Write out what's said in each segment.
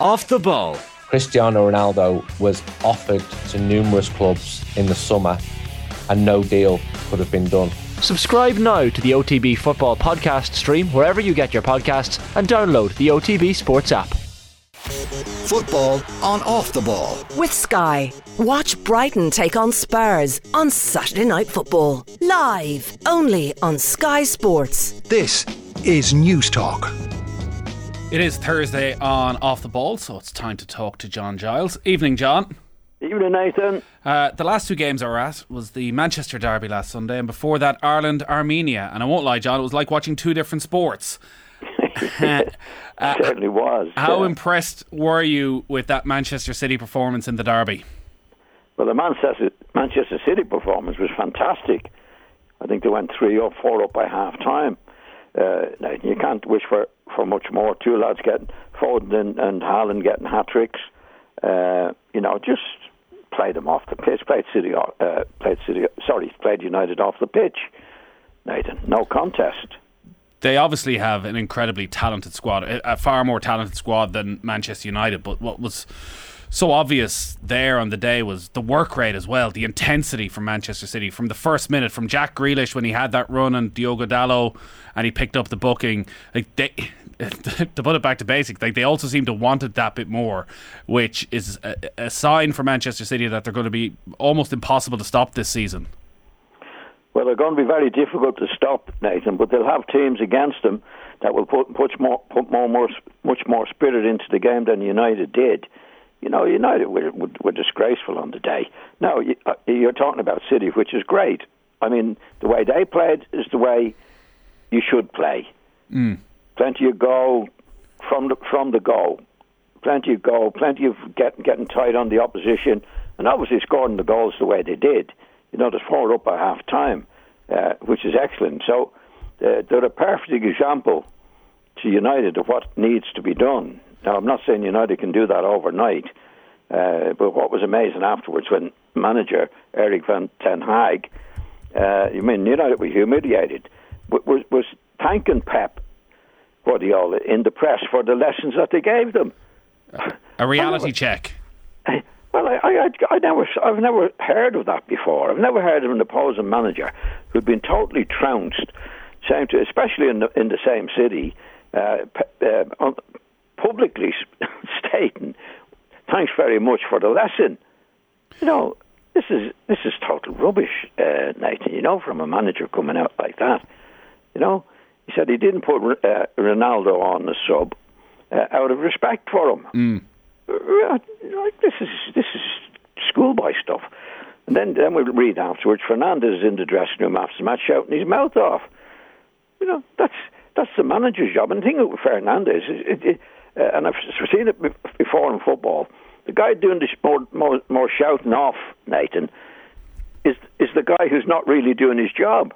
off the ball. Cristiano Ronaldo was offered to numerous clubs in the summer and no deal could have been done. Subscribe now to the OTB Football Podcast stream wherever you get your podcasts and download the OTB Sports app. Football on Off the Ball with Sky. Watch Brighton take on Spurs on Saturday Night Football. Live only on Sky Sports. This is News Talk. It is Thursday on Off the Ball, so it's time to talk to John Giles. Evening, John. Evening, Nathan. The last two games I were at was the Manchester Derby last Sunday, and before that, Ireland-Armenia. And I won't lie, John, it was like watching two different sports. It certainly was. How impressed were you with that Manchester City performance in the Derby? Well, the Manchester City performance was fantastic. I think they went 3 or 4 up by half-time. You can't wish for much more. Two lads getting, Foden and Haaland getting hat-tricks. Just played them off the pitch. Played United off the pitch. Nathan, no contest. They obviously have an incredibly talented squad, a far more talented squad than Manchester United. But what was so obvious there on the day was the work rate as well, the intensity from Manchester City from the first minute, from Jack Grealish when he had that run and Diogo Dalot, and he picked up the booking. Like to put it back to basics, like they also seem to want it that bit more, which is a sign for Manchester City that they're going to be almost impossible to stop this season. Well, they're going to be very difficult to stop, Nathan, but they'll have teams against them that will put much more spirit into the game than United did. You know, United were disgraceful on the day. Now, you're talking about City, which is great. I mean, the way they played is the way you should play. Mm. Plenty of goal from the goal. Plenty of goal, plenty of getting tight on the opposition, and obviously scoring the goals the way they did. You know, there's 4 up at half-time, which is excellent. So they're a perfect example to United of what needs to be done. Now, I'm not saying United can do that overnight, but what was amazing afterwards when manager Erik van Ten Hag, United were humiliated, was thanking Pep Guardiola in the press for the lessons that they gave them. A reality check. Well, I've never heard of that before. I've never heard of an opposing manager who'd been totally trounced, especially in the same city, publicly stating, "Thanks very much for the lesson." You know, this is total rubbish, Nathan. You know, from a manager coming out like that. You know, he said he didn't put Ronaldo on the sub out of respect for him. Mm. This is schoolboy stuff. And then we read afterwards, Fernandes is in the dressing room after the match shouting his mouth off. You know, that's the manager's job. And the thing with Fernandes, and I've seen it before in football, the guy doing this more shouting off, Nathan, is the guy who's not really doing his job.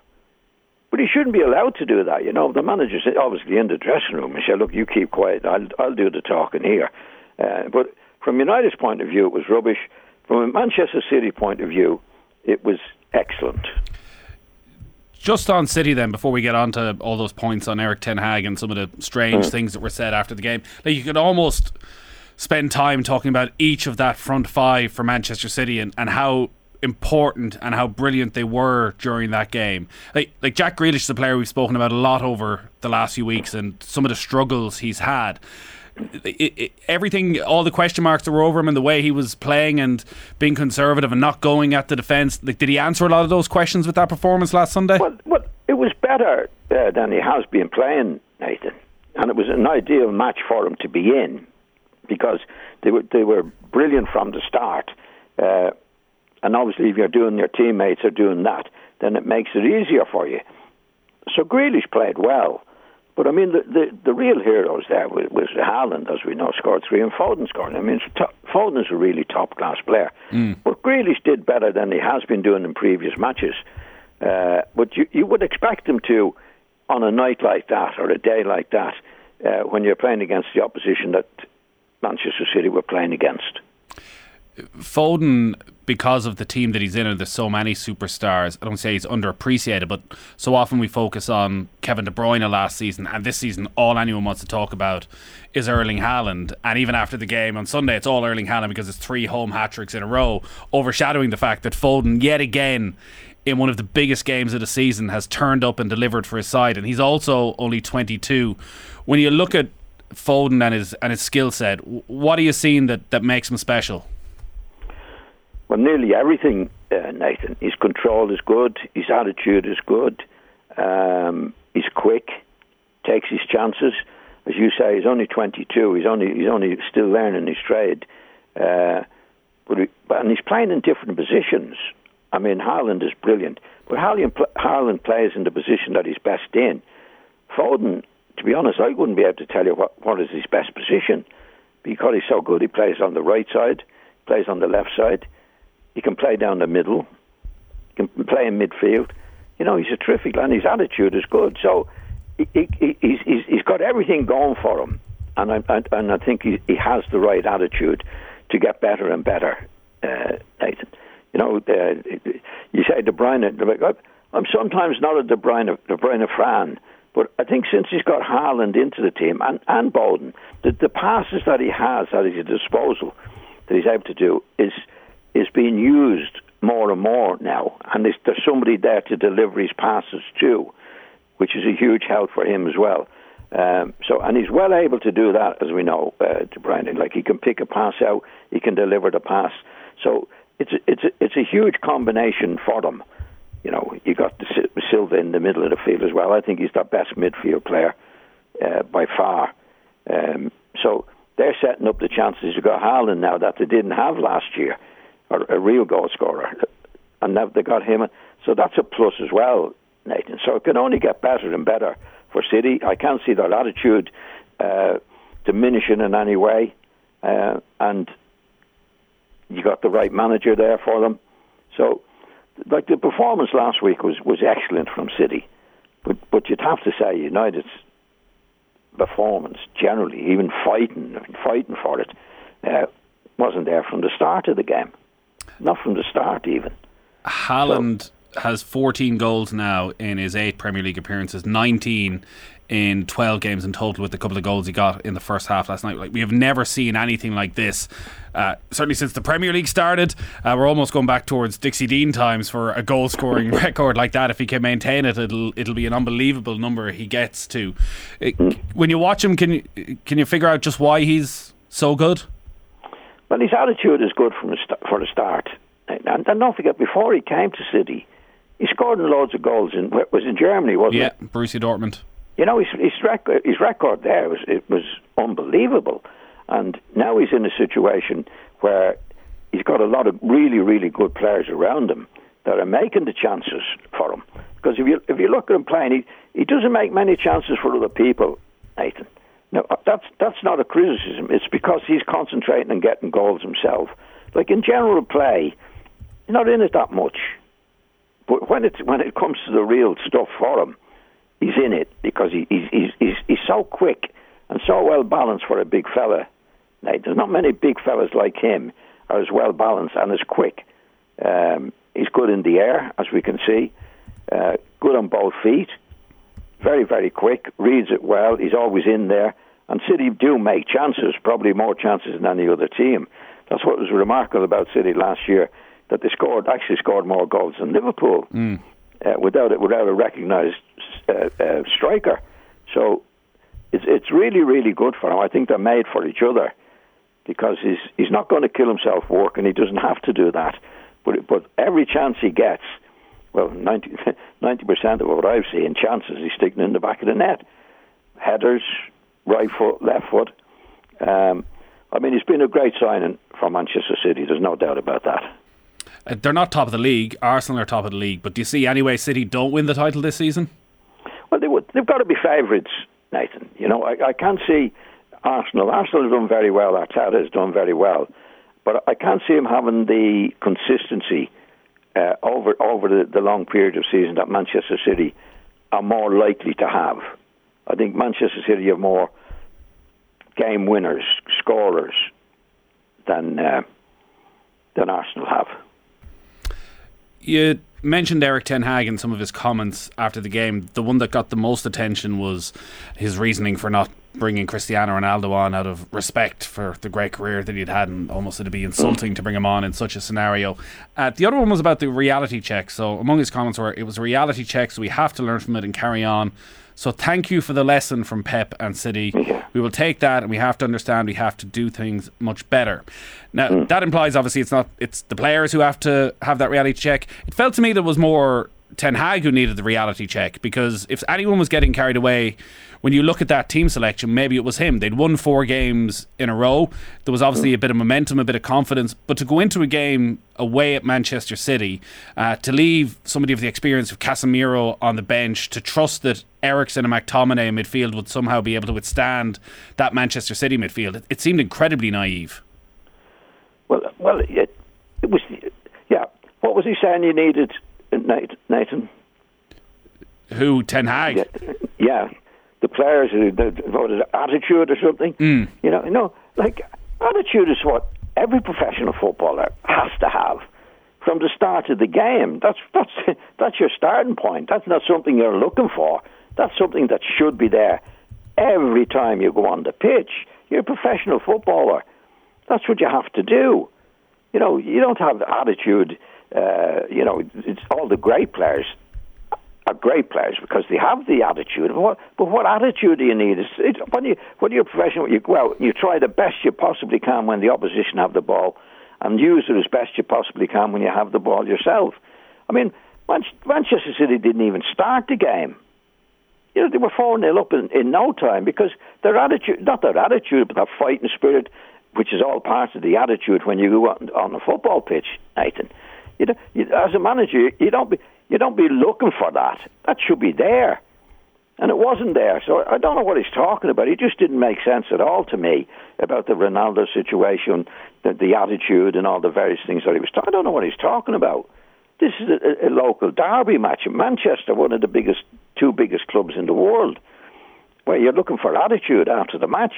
But he shouldn't be allowed to do that, you know. The manager's obviously in the dressing room and say, "Look, you keep quiet, I'll do the talking here." But from United's point of view, it was rubbish. From a Manchester City point of view, it was excellent. Just on City then, before we get on to all those points on Erik Ten Hag and some of the strange things that were said after the game, like you could almost spend time talking about each of that front five for Manchester City and how important and how brilliant they were during that game. Like Jack Grealish is a player we've spoken about a lot over the last few weeks and some of the struggles he's had. Everything, all the question marks that were over him and the way he was playing and being conservative and not going at the defence, like, did he answer a lot of those questions with that performance last Sunday? Well it was better than he has been playing, Nathan, and it was an ideal match for him to be in because they were brilliant from the start, and obviously if your teammates are doing that, then it makes it easier for you. So Grealish played well. But I mean, the real heroes there was Haaland, as we know, scored 3, and Foden scored. I mean, Foden is a really top-class player. Mm. But Grealish did better than he has been doing in previous matches. But you would expect him to, on a night like that, or a day like that, when you're playing against the opposition that Manchester City were playing against. Foden because of the team that he's in and there's so many superstars, I don't say he's underappreciated, but so often we focus on Kevin De Bruyne last season, and this season all anyone wants to talk about is Erling Haaland. And even after the game on Sunday, it's all Erling Haaland because it's 3 home hat-tricks in a row, overshadowing the fact that Foden yet again in one of the biggest games of the season has turned up and delivered for his side. And he's also only 22. When you look at Foden and his skill set, what are you seeing that makes him special? Well, nearly everything, Nathan. His control is good. His attitude is good. He's quick. Takes his chances. As you say, he's only 22. He's only still learning his trade. But he's playing in different positions. I mean, Haaland is brilliant. But Haaland plays in the position that he's best in. Foden, to be honest, I wouldn't be able to tell you what is his best position. Because he's so good, he plays on the right side, plays on the left side. He can play down the middle. He can play in midfield. You know, he's a terrific lad. His attitude is good. So he's got everything going for him. And I think he has the right attitude to get better and better, Nathan. You know, you say De Bruyne. I'm sometimes not a De Bruyne fan, but I think since he's got Haaland into the team and Foden, the passes that he has at his disposal that he's able to do is being used more and more now, and there's somebody there to deliver his passes to, which is a huge help for him as well. And he's well able to do that, as we know, De Bruyne. Like, he can pick a pass out, he can deliver the pass. So it's a huge combination for them. You know, you got Silva in the middle of the field as well. I think he's the best midfield player by far. So they're setting up the chances. You've got Haaland now that they didn't have last year. A real goal scorer, and they got him, so that's a plus as well, Nathan. So it can only get better and better for City. I can't see their attitude diminishing in any way, and you got the right manager there for them. So, like, the performance last week was excellent from City, but you'd have to say United's performance generally, even fighting for it, wasn't there from the start of the game. Not from the start, even. Haaland has 14 goals now in his 8 Premier League appearances, 19 in 12 games in total, with a couple of goals he got in the first half last night. Like, we have never seen anything like this, certainly since the Premier League started. We're almost going back towards Dixie Dean times for a goal scoring record like that. If he can maintain it, it'll be an unbelievable number he gets to. When you watch him, can you figure out just why he's so good? Well, his attitude is good for the start. And don't forget, before he came to City, he scored in loads of goals. It was in Germany, wasn't it? Yeah, Borussia Dortmund. You know, his record there, it was unbelievable. And now he's in a situation where he's got a lot of really, really good players around him that are making the chances for him. Because if you look at him playing, he doesn't make many chances for other people, Nathan. No, that's not a criticism. It's because he's concentrating and getting goals himself. Like, in general play, you're not in it that much. But when it comes to the real stuff for him, he's in it because he's so quick and so well balanced for a big fella. Now, there's not many big fellas like him are as well balanced and as quick. He's good in the air, as we can see. Good on both feet. Very, very quick. Reads it well. He's always in there. And City do make chances, probably more chances than any other team. That's what was remarkable about City last year, that they actually scored more goals than Liverpool without a recognised striker. So it's really, really good for him. I think they're made for each other, because he's not going to kill himself working. He doesn't have to do that. But every chance he gets, well, 90% of what I've seen, chances he's sticking in the back of the net. Headers, right foot, left foot. I mean, he's been a great signing for Manchester City. There's no doubt about that. They're not top of the league. Arsenal are top of the league. But do you see any way City don't win the title this season? Well, they've got to be favourites, Nathan. You know, I can't see Arsenal. Arsenal have done very well. Arteta has done very well. But I can't see him having the consistency over the long period of season that Manchester City are more likely to have. I think Manchester City have more game winners, scorers than Arsenal have. you mentioned Erik Ten Hag in some of his comments after the game. The one that got the most attention was his reasoning for not bringing Cristiano Ronaldo on out of respect for the great career that he'd had, and almost it'd be insulting to bring him on in such a scenario. The other one was about the reality check. So among his comments were, it was a reality check, so we have to learn from it and carry on. So thank you for the lesson from Pep and City. We will take that, and we have to understand we have to do things much better. Now, that implies, obviously, it's the players who have to have that reality check. It felt to me that it was more Ten Hag who needed the reality check, because if anyone was getting carried away, when you look at that team selection, maybe it was him. They'd won 4 games in a row. There was obviously a bit of momentum, a bit of confidence, but to go into a game away at Manchester City, to leave somebody with the experience of Casemiro on the bench, to trust that Eriksen and McTominay in midfield would somehow be able to withstand that Manchester City midfield, it seemed incredibly naive. Well, it was, yeah. What was he saying you needed, Nathan? Who, Ten Hag? Yeah. The players who voted attitude or something. Attitude is what every professional footballer has to have from the start of the game. That's your starting point. That's not something you're looking for. That's something that should be there every time you go on the pitch. You're a professional footballer. That's what you have to do. You know, you don't have the attitude. It's all the great players are great players because they have the attitude. But what attitude do you need? When you're professional, you try the best you possibly can when the opposition have the ball, and use it as best you possibly can when you have the ball yourself. I mean, Manchester City didn't even start the game. You know, they were 4-0 up in no time because not their attitude, but their fighting spirit, which is all part of the attitude when you go on the football pitch, Nathan. As a manager, you don't be looking for that. That should be there. And it wasn't there. So I don't know what he's talking about. It just didn't make sense at all to me about the Ronaldo situation, the attitude and all the various things that he was talking about. I don't know what he's talking about. This is a local derby match in Manchester, one of the two biggest clubs in the world, where you're looking for attitude after the match.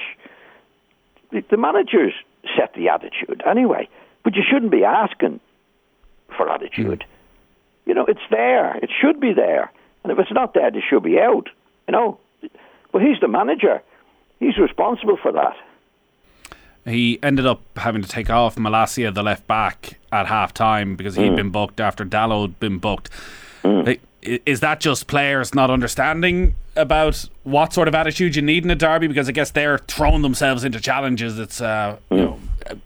The managers set the attitude anyway, but you shouldn't be asking for attitude. You know, it's there. It should be there. And if it's not there, they should be out. You know, but he's the manager. He's responsible for that. He ended up having to take off Malassia, the left back, at half time because he'd been booked after Dalot had been booked. Is that just players not understanding about what sort of attitude you need in a derby? Because I guess they're throwing themselves into challenges. It's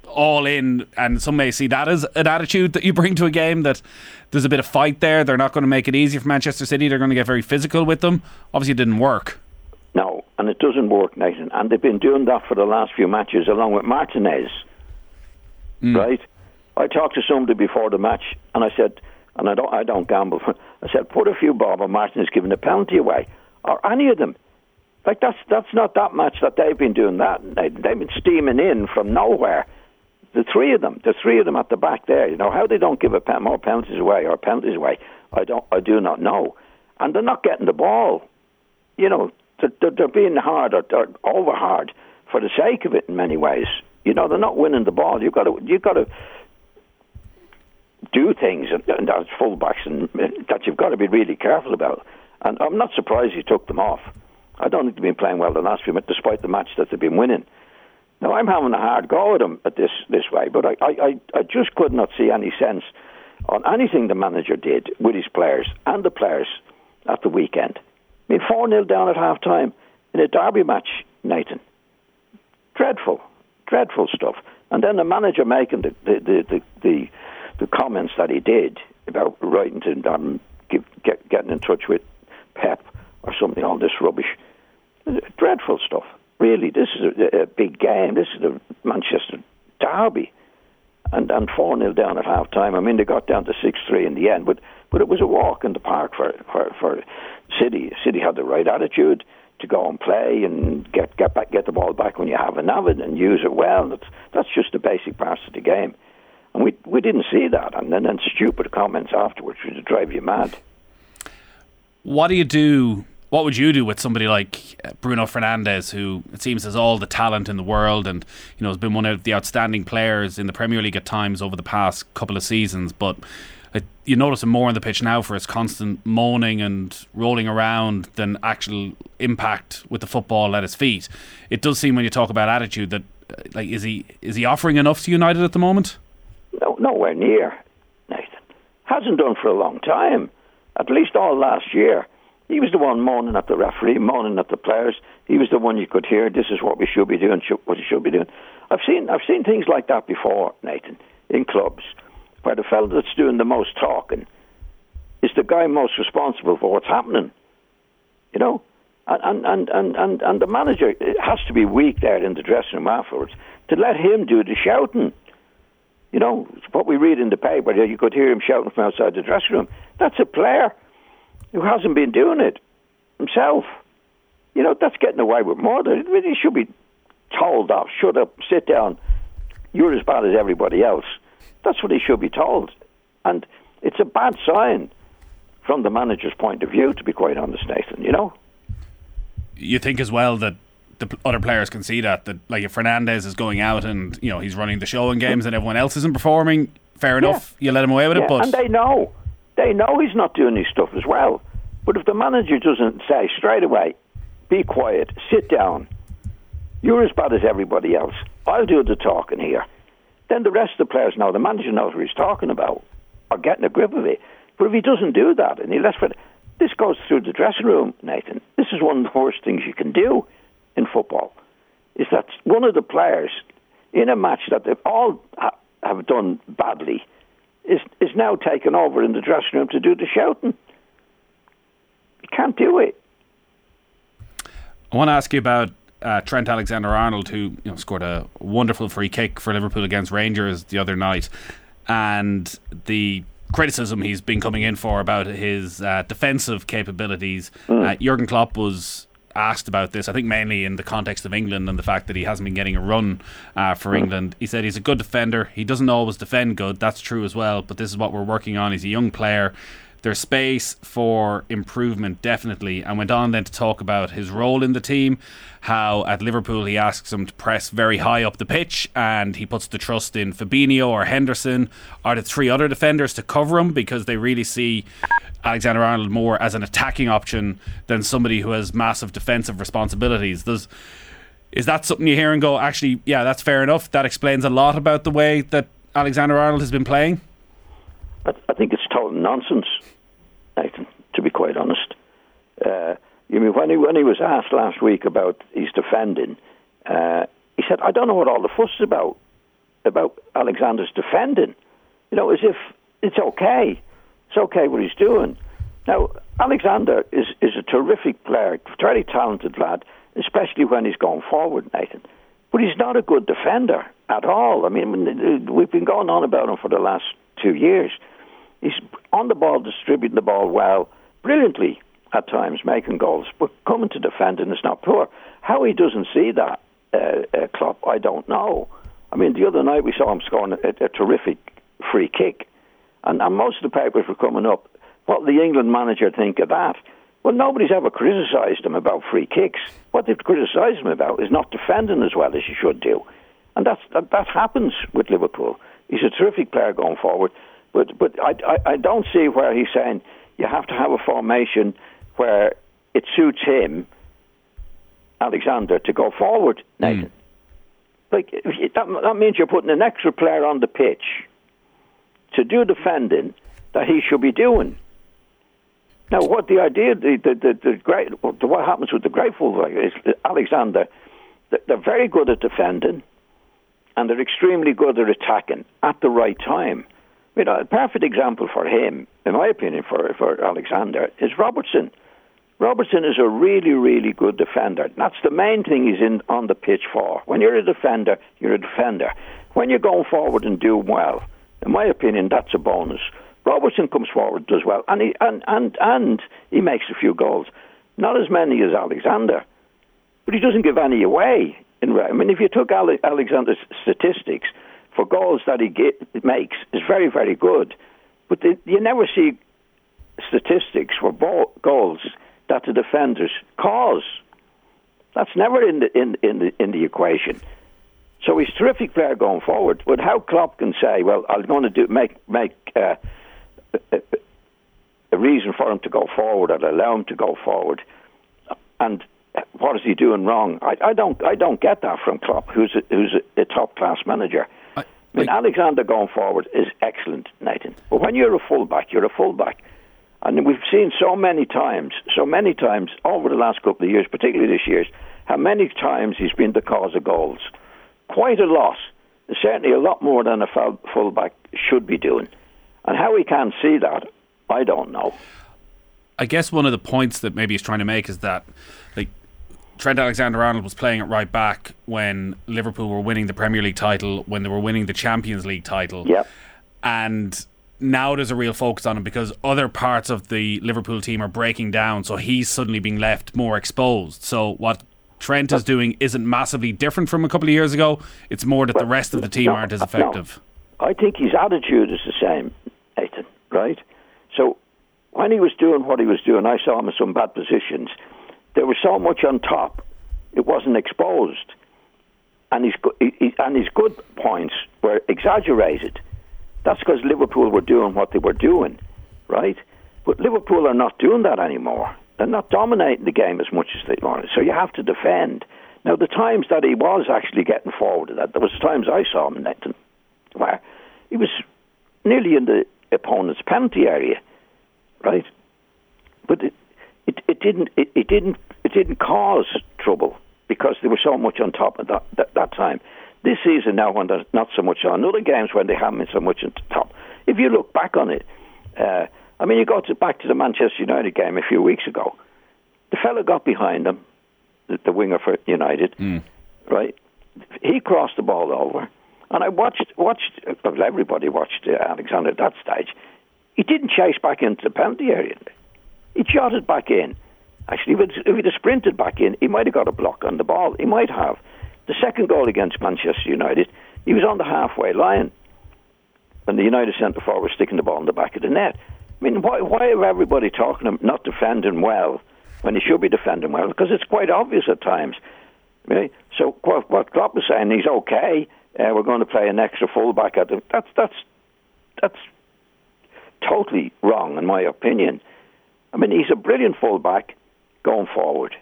all in, and some may see that as an attitude that you bring to a game, that there's a bit of fight there. They're not going to make it easy for Manchester City. They're going to get very physical with them. Obviously, it didn't work. No, and it doesn't work, Nathan. And they've been doing that for the last few matches along with Martinez, right? I talked to somebody before the match, and I said, and I don't gamble. I said, put a few bob on Martinez giving a penalty away, or any of them. Like that's not that much that they've been doing that. They've been steaming in from nowhere. The three of them at the back there. You know how they don't give more penalties away or penalties away. I do not know. And they're not getting the ball. You know, they're being hard or over hard for the sake of it in many ways. You know, they're not winning the ball. You've got to do things, and as fullbacks, and that you've got to be really careful about. And I'm not surprised he took them off. I don't think they've been playing well the last few minutes, despite the match that they've been winning. Now, I'm having a hard go at them at this way, but I just could not see any sense on anything the manager did with his players and the players at the weekend. I mean, 4-0 down at half-time in a derby match, Nathan. Dreadful, dreadful stuff. And then the manager making the comments that he did about writing to getting in touch with Pep or something, all this rubbish. Dreadful stuff. Really, this is a big game. This is a Manchester Derby. And 4-0 down at half-time. I mean, they got down to 6-3 in the end, but it was a walk in the park for City. City had the right attitude to go and play and get the ball back when you have it and use it well. That's just the basic parts of the game. And we didn't see that. And then stupid comments afterwards would drive you mad. What would you do with somebody like Bruno Fernandes, who it seems has all the talent in the world and, you know, has been one of the outstanding players in the Premier League at times over the past couple of seasons, but You notice him more on the pitch now for his constant moaning and rolling around than actual impact with the football at his feet. It does seem, when you talk about attitude, that like is he offering enough to United at the moment? No, nowhere near, Nathan. Hasn't done for a long time. At least all last year. He was the one moaning at the referee, moaning at the players. He was the one you could hear, this is what we should be doing, what you should be doing. I've seen things like that before, Nathan, in clubs, where the fella that's doing the most talking is the guy most responsible for what's happening. You know? And the manager, it has to be weak there in the dressing room afterwards to let him do the shouting. You know, what we read in the paper, you could hear him shouting from outside the dressing room. That's a player who hasn't been doing it himself. You know, that's getting away with murder. It really should be told off, shut up, sit down. You're as bad as everybody else. That's what he should be told. And it's a bad sign from the manager's point of view, to be quite honest, Nathan, you know? You think as well that the other players can see that, like if Fernandes is going out and, you know, he's running the show in games and everyone else isn't performing, fair enough, you let him away with it. But and they know he's not doing his stuff as well. But if the manager doesn't say straight away, be quiet, sit down, you're as bad as everybody else, I'll do the talking here, then the rest of the players know, the manager knows what he's talking about, or getting a grip of it. But if he doesn't do that, and he lets for this goes through the dressing room, Nathan, this is one of the worst things you can do in football, is that one of the players in a match that they all have done badly is now taken over in the dressing room to do the shouting. You can't do it. I want to ask you about Trent Alexander-Arnold, who, you know, scored a wonderful free kick for Liverpool against Rangers the other night, and the criticism he's been coming in for about his defensive capabilities. Jurgen Klopp was asked about this, I think mainly in the context of England and the fact that he hasn't been getting a run for England. He said he's a good defender. He doesn't always defend good. That's true as well. But this is what we're working on. He's a young player. There's space for improvement, definitely. And went on then to talk about his role in the team, how at Liverpool he asks them to press very high up the pitch and he puts the trust in Fabinho or Henderson or the three other defenders to cover him, because they really see Alexander-Arnold more as an attacking option than somebody who has massive defensive responsibilities. Is that something you hear and go, actually, yeah, that's fair enough. That explains a lot about the way that Alexander-Arnold has been playing? I think it's total nonsense, Nathan, to be quite honest. You mean, when he was asked last week about his defending, he said, I don't know what all the fuss is about Alexander's defending. You know, as if it's okay. It's okay what he's doing. Now, Alexander is a terrific player, very talented lad, especially when he's going forward, Nathan. But he's not a good defender at all. I mean, we've been going on about him for the last 2 years. He's on the ball, distributing the ball well, brilliantly at times, making goals, but coming to defend and it's not poor. How he doesn't see that, Klopp, I don't know. I mean, the other night we saw him scoring a terrific free kick, and most of the papers were coming up, what the England manager think of that? Well, nobody's ever criticised him about free kicks. What they've criticised him about is not defending as well as he should do. And that happens with Liverpool. He's a terrific player going forward, but I don't see where he's saying you have to have a formation where it suits him, Alexander, to go forward, Nathan. Like, that means you're putting an extra player on the pitch to do defending that he should be doing. Now, what the idea, what happens with the Grateful is Alexander, they're very good at defending, and they're extremely good at attacking at the right time. You know, a perfect example for him, in my opinion, for Alexander, is Robertson. Robertson is a really, really good defender. That's the main thing he's in on the pitch for. When you're a defender, you're a defender. When you're going forward and doing well, in my opinion, that's a bonus. Robertson comes forward, does well, and he makes a few goals. Not as many as Alexander, but he doesn't give any away. I mean, if you took Alexander's statistics for goals that he makes, it's very, very good. But you never see statistics for goals that the defenders cause. That's never in the equation. So he's a terrific player going forward. But how Klopp can say, well, I'm going to do make a reason for him to go forward, I'd allow him to go forward. And what is he doing wrong? I don't get that from Klopp, who's a top-class manager. I mean, Alexander going forward is excellent, Nathan. But when you're a fullback, you're a fullback. And we've seen so many times over the last couple of years, particularly this year, how many times he's been the cause of goals. Quite a lot. Certainly a lot more than a fullback should be doing. And how he can see that, I don't know. I guess one of the points that maybe he's trying to make is that, like, Trent Alexander-Arnold was playing at right back when Liverpool were winning the Premier League title, when they were winning the Champions League title. Yep. And now there's a real focus on him because other parts of the Liverpool team are breaking down, so he's suddenly being left more exposed. So what Trent is doing isn't massively different from a couple of years ago. It's more that the rest of the team aren't as effective. No. I think his attitude is the same, Nathan, right? So when he was doing what he was doing, I saw him in some bad positions. There was so much on top, it wasn't exposed. And his good points were exaggerated. That's because Liverpool were doing what they were doing, right? But Liverpool are not doing that anymore. They're not dominating the game as much as they want. So you have to defend. Now, the times that he was actually getting forward, there was times I saw him, Nathan, where he was nearly in the opponent's penalty area, right? But it didn't cause trouble because there was so much on top at that time. This season now, when there's not so much on, other games when they haven't been so much on top. If you look back on it, you go back to the Manchester United game a few weeks ago. The fella got behind him, the winger for United, right? He crossed the ball over, and I watched. Well, everybody watched Alexander at that stage. He didn't chase back into the penalty area. He shot it back in. Actually, if he'd have sprinted back in, he might have got a block on the ball. He might have. The second goal against Manchester United, he was on the halfway line. And the United centre forward was sticking the ball in the back of the net. I mean, why are everybody talking about not defending well when he should be defending well? Because it's quite obvious at times. Right? So what Klopp is saying, he's okay. We're going to play an extra fullback at him. That's totally wrong, in my opinion. I mean, he's a brilliant fullback going forward.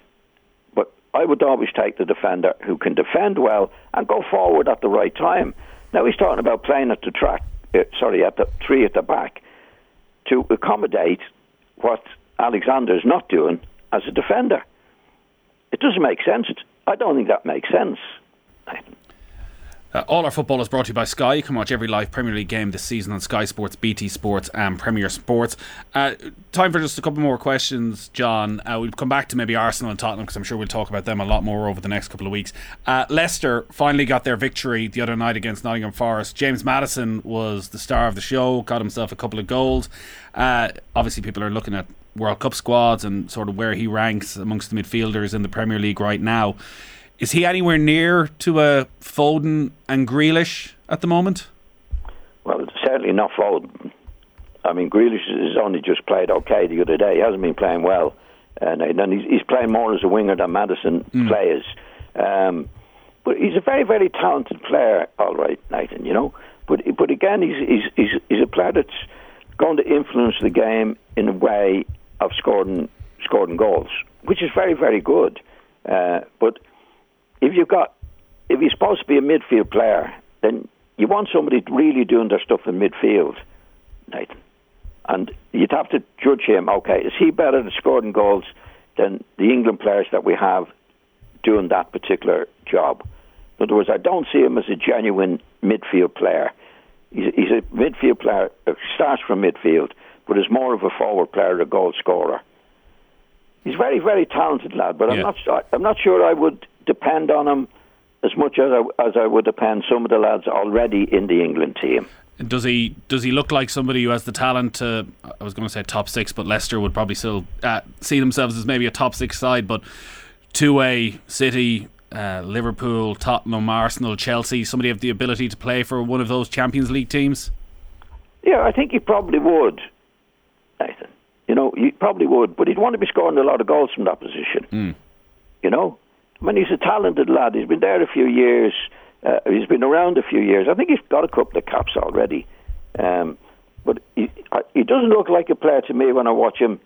But I would always take the defender who can defend well and go forward at the right time. Now, he's talking about playing at the three at the back to accommodate what Alexander's not doing as a defender. It doesn't make sense. I don't think that makes sense. All Our Football is brought to you by Sky. You can watch every live Premier League game this season on Sky Sports, BT Sports and Premier Sports. Time for just a couple more questions, John. We'll come back to maybe Arsenal and Tottenham because I'm sure we'll talk about them a lot more over the next couple of weeks. Leicester finally got their victory the other night against Nottingham Forest. James Maddison was the star of the show, got himself a couple of goals. Obviously people are looking at World Cup squads and sort of where he ranks amongst the midfielders in the Premier League right now. Is he anywhere near to Foden and Grealish at the moment? Well, certainly not Foden. I mean, Grealish has only just played okay the other day. He hasn't been playing well. And he's playing more as a winger than Maddison plays. But he's a very, very talented player, all right, Nathan, you know. But again, he's a player that's going to influence the game in a way of scoring goals, which is very, very good. But if he's supposed to be a midfield player, then you want somebody really doing their stuff in midfield, Nathan. And you'd have to judge him, okay, is he better at scoring goals than the England players that we have doing that particular job? In other words, I don't see him as a genuine midfield player. He's a midfield player, starts from midfield, but is more of a forward player, a goal scorer. He's a very, very talented lad, but yeah. I'm not sure I would depend on him as much as I would depend some of the lads already in the England team. Does he look like somebody who has the talent to, I was going to say top six, but Leicester would probably still see themselves as maybe a top six side, but two-way City, Liverpool, Tottenham, Arsenal, Chelsea, somebody have the ability to play for one of those Champions League teams? Yeah, I think he probably would, Nathan. You know, he probably would, but he'd want to be scoring a lot of goals from that position. You know? I mean, he's a talented lad. He's been there a few years. He's been around a few years. I think he's got a couple of caps already. But he doesn't look like a player to me when I watch him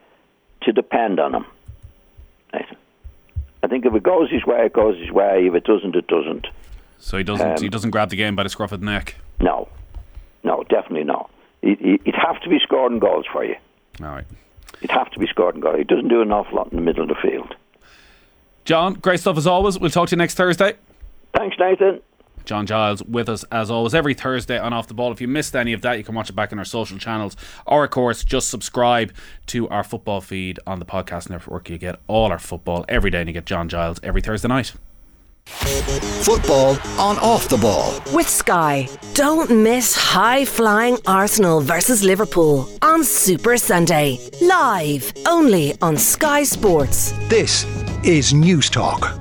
to depend on him. I think if it goes his way, it goes his way. If it doesn't, it doesn't. So he doesn't grab the game by the scruff of the neck? No. No, definitely no. He'd have to be scoring goals for you. All right. He'd have to be scoring goals. He doesn't do an awful lot in the middle of the field. John, great stuff as always. We'll talk to you next Thursday. Thanks, Nathan. John Giles with us as always every Thursday on Off The Ball. If you missed any of that, you can watch it back on our social channels, or of course just subscribe to our football feed on the podcast network. You get all our football every day, and you get John Giles every Thursday night. Football on Off The Ball with Sky. Don't miss high-flying Arsenal versus Liverpool on Super Sunday, live only on Sky Sports. This is News Talk.